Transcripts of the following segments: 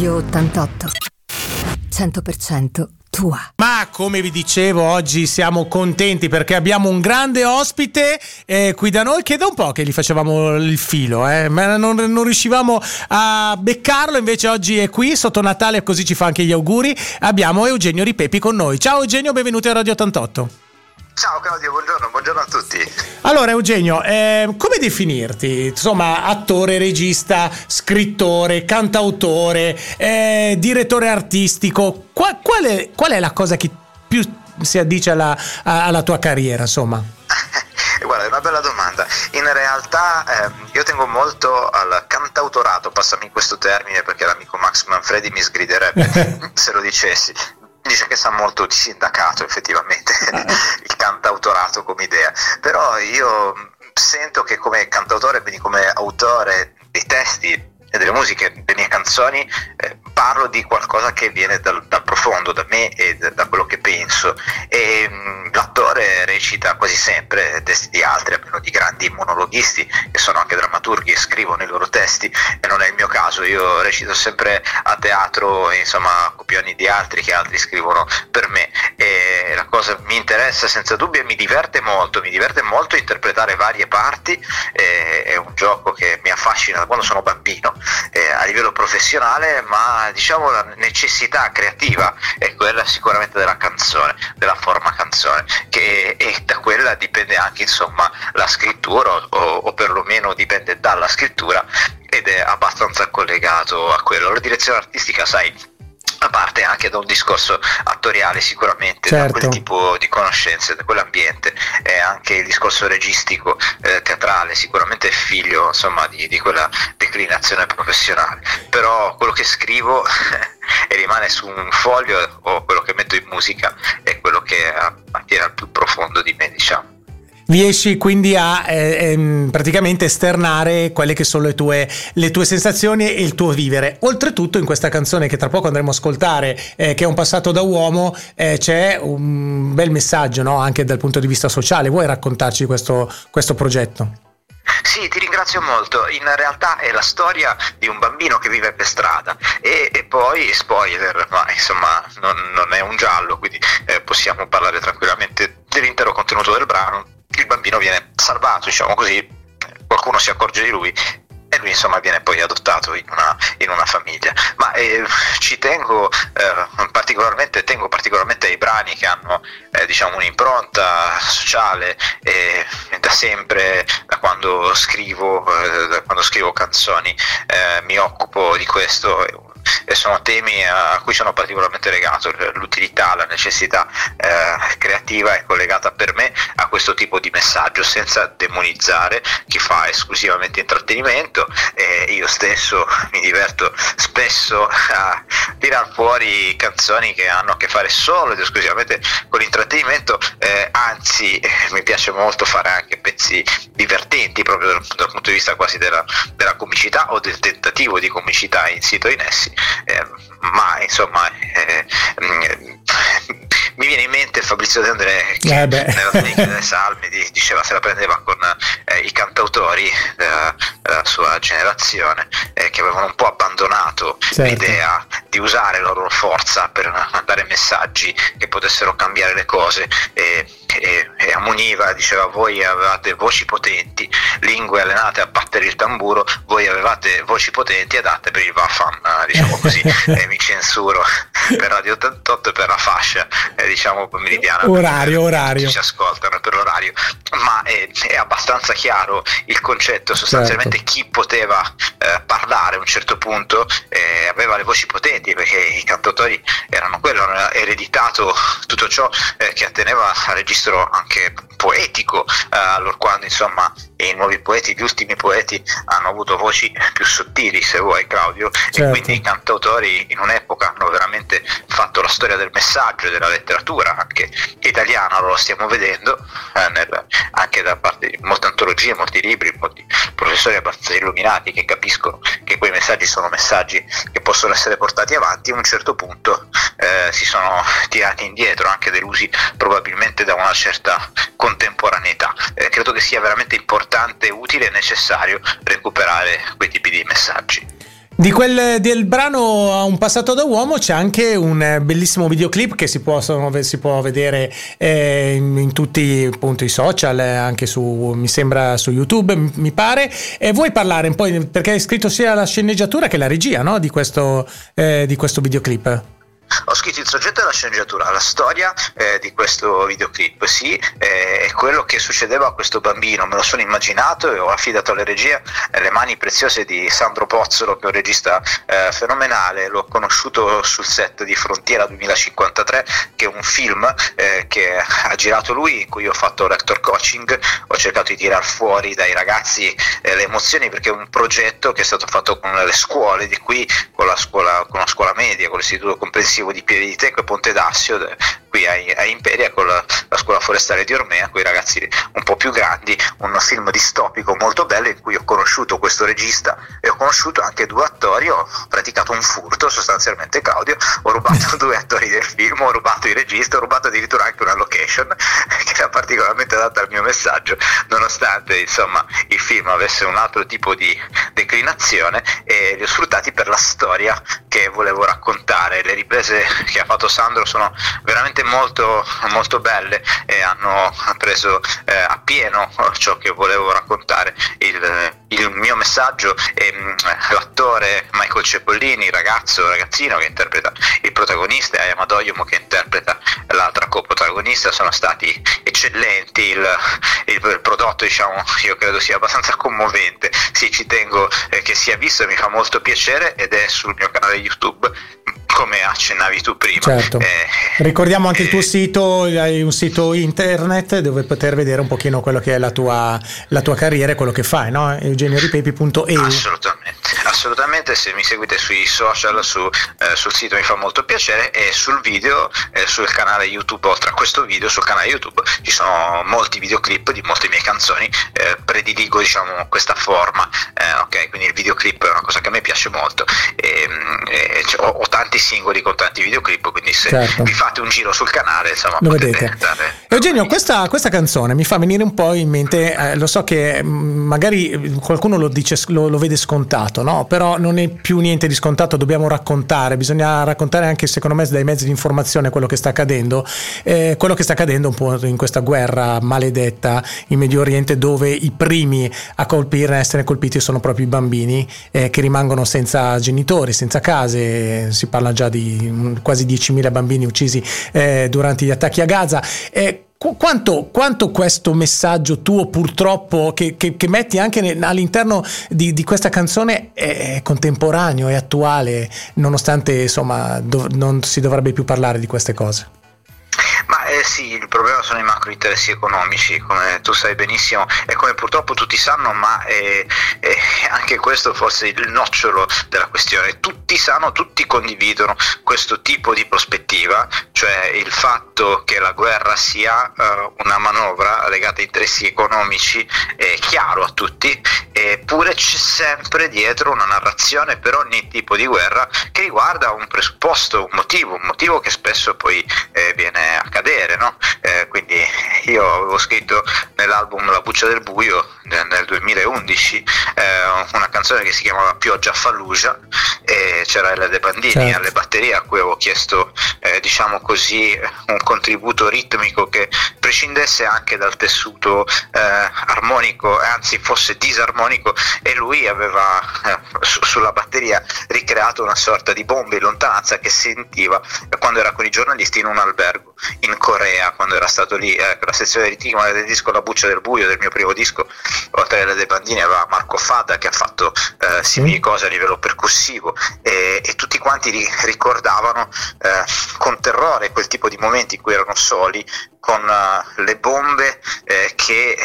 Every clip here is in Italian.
Radio 88 100% tua. Ma come vi dicevo, oggi siamo contenti perché abbiamo un grande ospite qui da noi, che da un po' che gli facevamo il filo, ma non riuscivamo a beccarlo, invece oggi è qui sotto Natale, così ci fa anche gli auguri. Abbiamo Eugenio Ripepi con noi. Ciao Eugenio, benvenuto a Radio 88. Ciao Claudio, buongiorno a tutti. Allora Eugenio, come definirti? Insomma, attore, regista, scrittore, cantautore, direttore artistico. Qual è la cosa che più si addice alla tua carriera, insomma? Guarda, è una bella domanda. In realtà io tengo molto al cantautorato, passami questo termine perché l'amico Max Manfredi mi sgriderebbe se lo dicessi. Dice che sa molto di sindacato, effettivamente, il cantautorato come idea, però io sento che come cantautore, quindi come autore dei testi e delle musiche, delle mie canzoni, parlo di qualcosa che viene dal profondo, da me e da quello che penso, e l'attore recita quasi sempre testi di altri, a meno di grandi monologhisti che sono anche drammaturghi e scrivono i loro testi, e non è il mio caso. Io recito sempre a teatro, insomma, copioni di altri che altri scrivono per me, e la cosa mi interessa senza dubbio e mi diverte molto interpretare varie parti. È un gioco che mi affascina da quando sono bambino, a livello professionale, ma diciamo la necessità creativa è quella sicuramente della canzone, della forma canzone, e da quella dipende anche, insomma, la scrittura, o perlomeno dipende dalla scrittura, ed è abbastanza collegato a quello. La direzione artistica, sai, a parte anche da un discorso attoriale sicuramente, certo, da quel tipo di conoscenze, da quell'ambiente, è anche il discorso registico, teatrale, sicuramente è figlio, insomma, di quella declinazione professionale, però quello che scrivo e rimane su un foglio, o quello che metto in musica, è quello che attiene al più profondo di me, diciamo. Riesci quindi a praticamente esternare quelle che sono le tue sensazioni e il tuo vivere. Oltretutto in questa canzone che tra poco andremo a ascoltare, che è un passato da uomo, c'è un bel messaggio, no? Anche dal punto di vista sociale. Vuoi raccontarci questo progetto? Sì, ti ringrazio molto. In realtà è la storia di un bambino che vive per strada, e poi, spoiler, ma insomma non è un giallo, quindi possiamo parlare tranquillamente dell'intero contenuto del brano. Il bambino viene salvato, diciamo così, qualcuno si accorge di lui e lui, insomma, viene poi adottato in una famiglia. Ma ci tengo particolarmente ai brani che hanno diciamo un'impronta sociale, da sempre, da quando scrivo canzoni, mi occupo di questo, e sono temi a cui sono particolarmente legato. L'utilità, la necessità creativa è collegata per me a questo tipo di messaggio, senza demonizzare chi fa esclusivamente intrattenimento. Io stesso mi diverto spesso a tirar fuori canzoni che hanno a che fare solo ed esclusivamente con l'intrattenimento, anzi mi piace molto fare anche pezzi divertenti, proprio dal punto di vista quasi della comicità, o del tentativo di comicità insito in essi. Ma insomma, mi viene in mente Fabrizio De André che nella domenica delle Salme diceva, se la prendeva con i cantautori della sua generazione, che avevano un po' abbandonato, certo, l'idea di usare la loro forza per mandare messaggi che potessero cambiare le cose, e ammoniva, diceva: voi avevate voci potenti, lingue allenate a battere il tamburo, voi avevate voci potenti adatte per il Vafan, diciamo così. Mi censuro per Radio 88 e per la fascia, diciamo, pomeridiana, orario ci ascoltano, per l'orario, ma è abbastanza chiaro il concetto, sostanzialmente, certo. Chi poteva parlare a un certo punto aveva le voci potenti, perché i cantautori erano quello, hanno ereditato tutto ciò che atteneva al registro anche poetico, allorquando, insomma, i nuovi poeti, gli ultimi poeti, hanno avuto voci più sottili, se vuoi Claudio, certo. E quindi i cantautori in un'epoca hanno veramente fatto la storia del messaggio, della letteratura anche italiana, lo stiamo vedendo anche da parte di molte antologie, molti libri, molti professori abbastanza illuminati che capiscono che quei messaggi sono messaggi che possono essere portati avanti. A un certo punto si sono tirati indietro, anche delusi probabilmente da una certa contemporaneità. Credo che sia veramente importante, utile e necessario recuperare quei tipi di messaggi. Di quel del brano A un passato da uomo c'è anche un bellissimo videoclip che si può vedere in tutti appunto i social, anche su, mi sembra, su YouTube, mi pare. E vuoi parlare un po', perché hai scritto sia la sceneggiatura che la regia, no? Di questo videoclip. Ho scritto il soggetto della sceneggiatura, la storia di questo videoclip, sì, è quello che succedeva a questo bambino, me lo sono immaginato e ho affidato alle regie le mani preziose di Sandro Pozzolo, che è un regista fenomenale. L'ho conosciuto sul set di Frontiera 2053, che è un film che ha girato lui, in cui ho fatto l'actor coaching, ho cercato di tirar fuori dai ragazzi le emozioni, perché è un progetto che è stato fatto con le scuole di qui, con la scuola media, con l'istituto comprensivo di Pieve di Teco e Ponte d'Assio, qui a Imperia, con la scuola forestale di Ormea, con i ragazzi un po' più grandi. Un film distopico molto bello, in cui ho conosciuto questo regista e ho conosciuto anche due attori. Ho praticato un furto sostanzialmente, Claudio, ho rubato due attori del film, ho rubato il regista, ho rubato addirittura anche una location che era particolarmente adatta al mio messaggio, nonostante insomma il film avesse un altro tipo di declinazione, e li ho sfruttati per la storia che volevo raccontare. Le riprese che ha fatto Sandro sono veramente molto molto belle e hanno preso a pieno ciò che volevo raccontare, il mio messaggio. E l'attore Michael Cepollini, il ragazzino che interpreta il protagonista, e Aya Madoiumo che interpreta l'altra coprotagonista, sono stati eccellenti. Il prodotto, diciamo, io credo sia abbastanza commovente, sì, ci tengo che sia visto, mi fa molto piacere, ed è sul mio canale YouTube, come accennavi tu prima. Certo. Ricordiamo anche il tuo sito, hai un sito internet dove poter vedere un pochino quello che è la tua carriera e quello che fai, no? Eugenioripepi.eu. Assolutamente, se mi seguite sui social, sul sito mi fa molto piacere, e sul video, sul canale YouTube, oltre a questo video, sul canale YouTube ci sono molti videoclip di molte mie canzoni, prediligo, diciamo, questa forma, ok? Quindi il videoclip è una cosa che a me piace molto, ho tanti singoli con tanti videoclip, quindi se certo. vi fate un giro sul canale, insomma, lo vedete. Eugenio, questa canzone mi fa venire un po' in mente, lo so che magari qualcuno lo dice, lo vede scontato, no? Però non è più niente di scontato, bisogna raccontare anche, secondo me, dai mezzi di informazione quello che sta accadendo, un po' in questa guerra maledetta in Medio Oriente, dove i primi a essere colpiti sono proprio i bambini, che rimangono senza genitori, senza case. Si parla già di quasi 10.000 bambini uccisi durante gli attacchi a Gaza. Quanto questo messaggio tuo, purtroppo, che metti anche all'interno di questa canzone, è contemporaneo, è attuale, nonostante insomma non si dovrebbe più parlare di queste cose? Sì, il problema sono i macro interessi economici, come tu sai benissimo e come purtroppo tutti sanno, ma anche questo forse è il nocciolo della questione. Tutti sanno, tutti condividono questo tipo di prospettiva, cioè il fatto che la guerra sia una manovra legata a interessi economici, è chiaro a tutti, eppure c'è sempre dietro una narrazione per ogni tipo di guerra che riguarda un presupposto, un motivo che spesso poi viene a cadere. No? Quindi io avevo scritto nell'album La Buccia del Buio nel 2011 una canzone che si chiamava Pioggia Falluja, e c'era Ella De Bandini certo. alle batterie, a cui avevo chiesto diciamo così un contributo ritmico che prescindesse anche dal tessuto armonico, anzi fosse disarmonico, e lui aveva sulla batteria ricreato una sorta di bomba in lontananza che sentiva quando era con i giornalisti in un albergo in Corea, quando era stato lì. La sezione ritmica del disco La Buccia del Buio, del mio primo disco, oltre alle De Bandini aveva Marco Fada, che ha fatto simili cose a livello percussivo, e tutti quanti ricordavano con terrore quel tipo di momenti in cui erano soli con le bombe che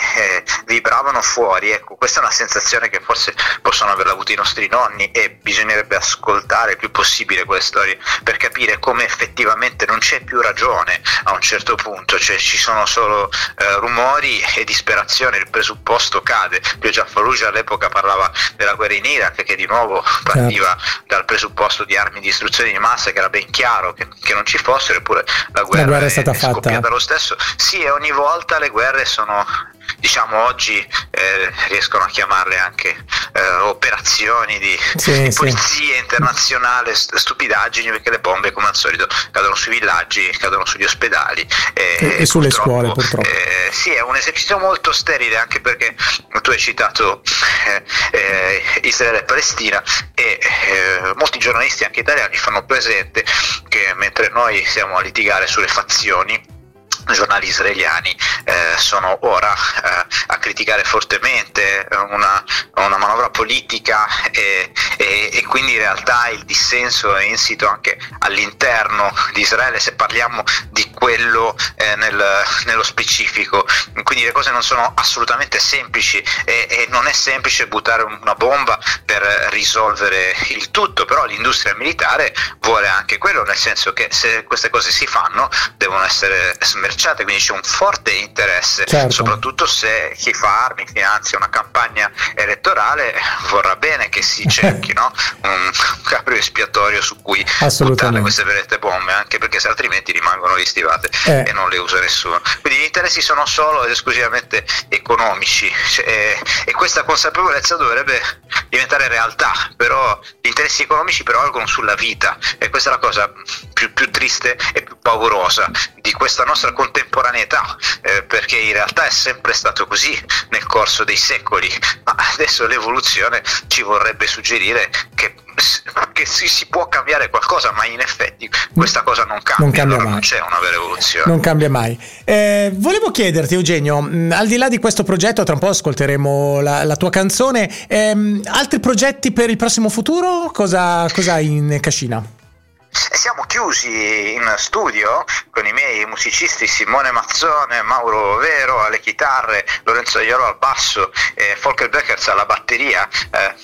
vibravano fuori. Ecco, questa è una sensazione che forse possono aver avuto i nostri nonni, e bisognerebbe ascoltare il più possibile quelle storie per capire come effettivamente non c'è più ragione a un certo punto, cioè ci sono solo rumori e disperazione, il presupposto cade. Pioggia Falluja all'epoca parlava della guerra in Iraq, che di nuovo partiva dal presupposto di armi di distruzione di massa, che era ben chiaro che non ci fossero, eppure la guerra è stata fatta. Scoppiata lo stesso. Sì, e ogni volta le guerre sono diciamo oggi riescono a chiamarle anche operazioni di polizia internazionale, stupidaggini, perché le bombe come al solito cadono sui villaggi, cadono sugli ospedali e sulle scuole purtroppo. Sì, è un esercizio molto sterile, anche perché tu hai citato Israele e Palestina e molti giornalisti anche italiani fanno presente che mentre noi siamo a litigare sulle fazioni, i giornali israeliani sono ora a criticare fortemente una manovra politica e quindi in realtà il dissenso è insito anche all'interno di Israele, se parliamo di quello nello specifico. Quindi le cose non sono assolutamente semplici e non è semplice buttare una bomba per risolvere il tutto, però l'industria militare vuole anche quello, nel senso che se queste cose si fanno devono essere smerciate, quindi c'è un forte interesse, certo, soprattutto se chi fa armi finanzia una campagna elettorale, vorrà bene che si cerchi no? un capro espiatorio su cui buttare queste verette bombe, anche perché se altrimenti rimangono ristivate e non le usa nessuno. Quindi gli interessi sono solo ed esclusivamente economici, e questa consapevolezza dovrebbe diventare realtà, però gli interessi economici prevalgono sulla vita, e questa è la cosa più triste e più paurosa di questa nostra contemporaneità, perché in realtà è sempre stato così nel corso dei secoli, ma adesso l'evoluzione ci vorrebbe suggerire che si può cambiare qualcosa, ma in effetti questa cosa non cambia allora mai. Non c'è una vera evoluzione, non cambia mai. Volevo chiederti, Eugenio, al di là di questo progetto, tra un po' ascolteremo la tua canzone, altri progetti per il prossimo futuro? Cosa hai in cascina? Siamo chiusi in studio con i miei musicisti Simone Mazzone, Mauro Vero alle chitarre, Lorenzo Ioro al basso e Folker Beckers alla batteria,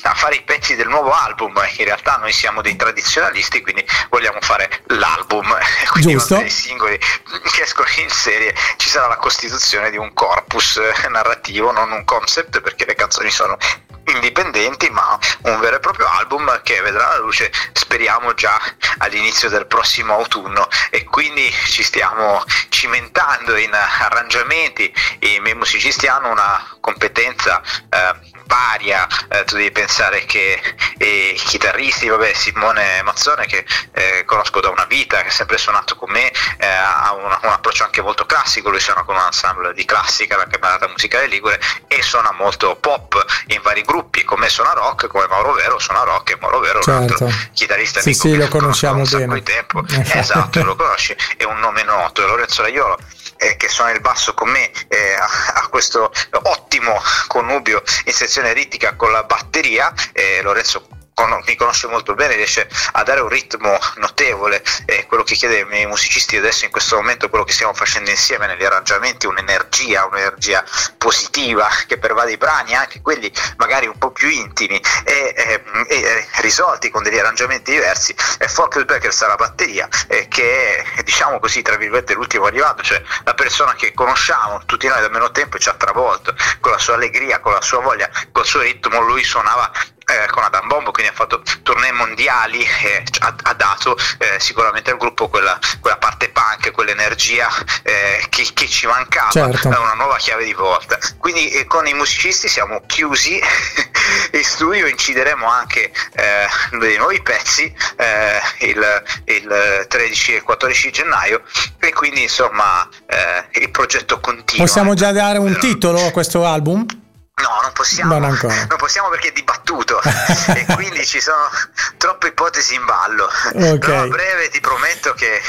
a fare i pezzi del nuovo album. In realtà noi siamo dei tradizionalisti, quindi vogliamo fare l'album, quindi dei singoli che escono in serie. Ci sarà la costituzione di un corpus narrativo, non un concept, perché le canzoni sono indipendenti, ma un vero e proprio album che vedrà la luce, speriamo, già all'inizio del prossimo autunno, e quindi ci stiamo cimentando in arrangiamenti. I miei musicisti hanno una competenza varia, tu devi pensare che i chitarristi, Simone Mazzone, che conosco da una vita, che ha sempre suonato con me, ha un approccio anche molto classico. Lui suona con un ensemble di classica, la Camerata Musicale Ligure, e suona molto pop in vari gruppi. Con me suona rock, come Mauro Vero suona rock, e Mauro Vero è un altro chitarrista amico, che lo conosciamo da un sacco di tempo. Esatto, lo conosci, è un nome noto. Lorenzo Laiolo, che suona il basso con me, ha questo ottimo connubio in sezione ritmica con la batteria. Lorenzo mi conosce molto bene, riesce a dare un ritmo notevole, quello che chiede ai miei musicisti adesso in questo momento, quello che stiamo facendo insieme negli arrangiamenti, un'energia positiva che pervade i brani, anche quelli magari un po' più intimi e risolti con degli arrangiamenti diversi. E Folker Beckers alla batteria, che è, diciamo così, tra virgolette, l'ultimo arrivato, cioè la persona che conosciamo tutti noi da meno tempo e ci ha travolto con la sua allegria, con la sua voglia, col suo ritmo. Lui suonava con Adam Bombo, quindi ha fatto tournée mondiali e ha dato sicuramente al gruppo quella parte punk, quell'energia che ci mancava, certo, una nuova chiave di volta. Quindi con i musicisti siamo chiusi in studio, incideremo anche dei nuovi pezzi il 13 e il 14 gennaio, e quindi insomma il progetto continua. Possiamo già dare un titolo a questo album? No, non possiamo perché è dibattuto e quindi ci sono troppe ipotesi in ballo, okay. Però a breve ti prometto che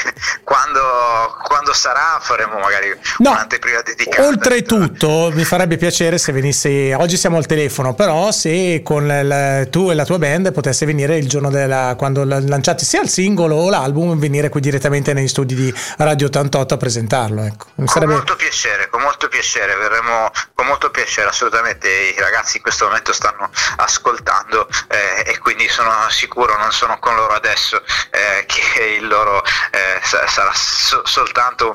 quando sarà faremo magari un'anteprima dedicata. Oltretutto mi farebbe piacere se venissi, oggi siamo al telefono, però se con tu e la tua band potesse venire il giorno quando lanciate sia il singolo o l'album, venire qui direttamente negli studi di Radio 88 a presentarlo, ecco. Con molto piacere verremo, con molto piacere, assolutamente. I ragazzi in questo momento stanno ascoltando e quindi sono sicuro, non sono con loro adesso, che il loro sarà soltanto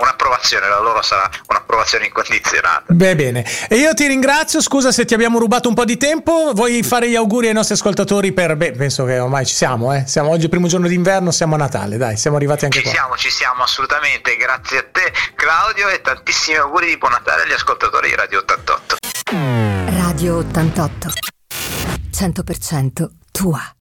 un'approvazione, la loro sarà una approvazione incondizionata. Beh, bene, e io ti ringrazio, scusa se ti abbiamo rubato un po' di tempo. Vuoi fare gli auguri ai nostri ascoltatori per... Beh, penso che ormai ci siamo, eh? Siamo oggi primo giorno d'inverno, siamo a Natale, dai, siamo arrivati anche qua. Ci siamo assolutamente, grazie a te Claudio e tantissimi auguri di buon Natale agli ascoltatori di Radio 88. Radio 88, 100% tua.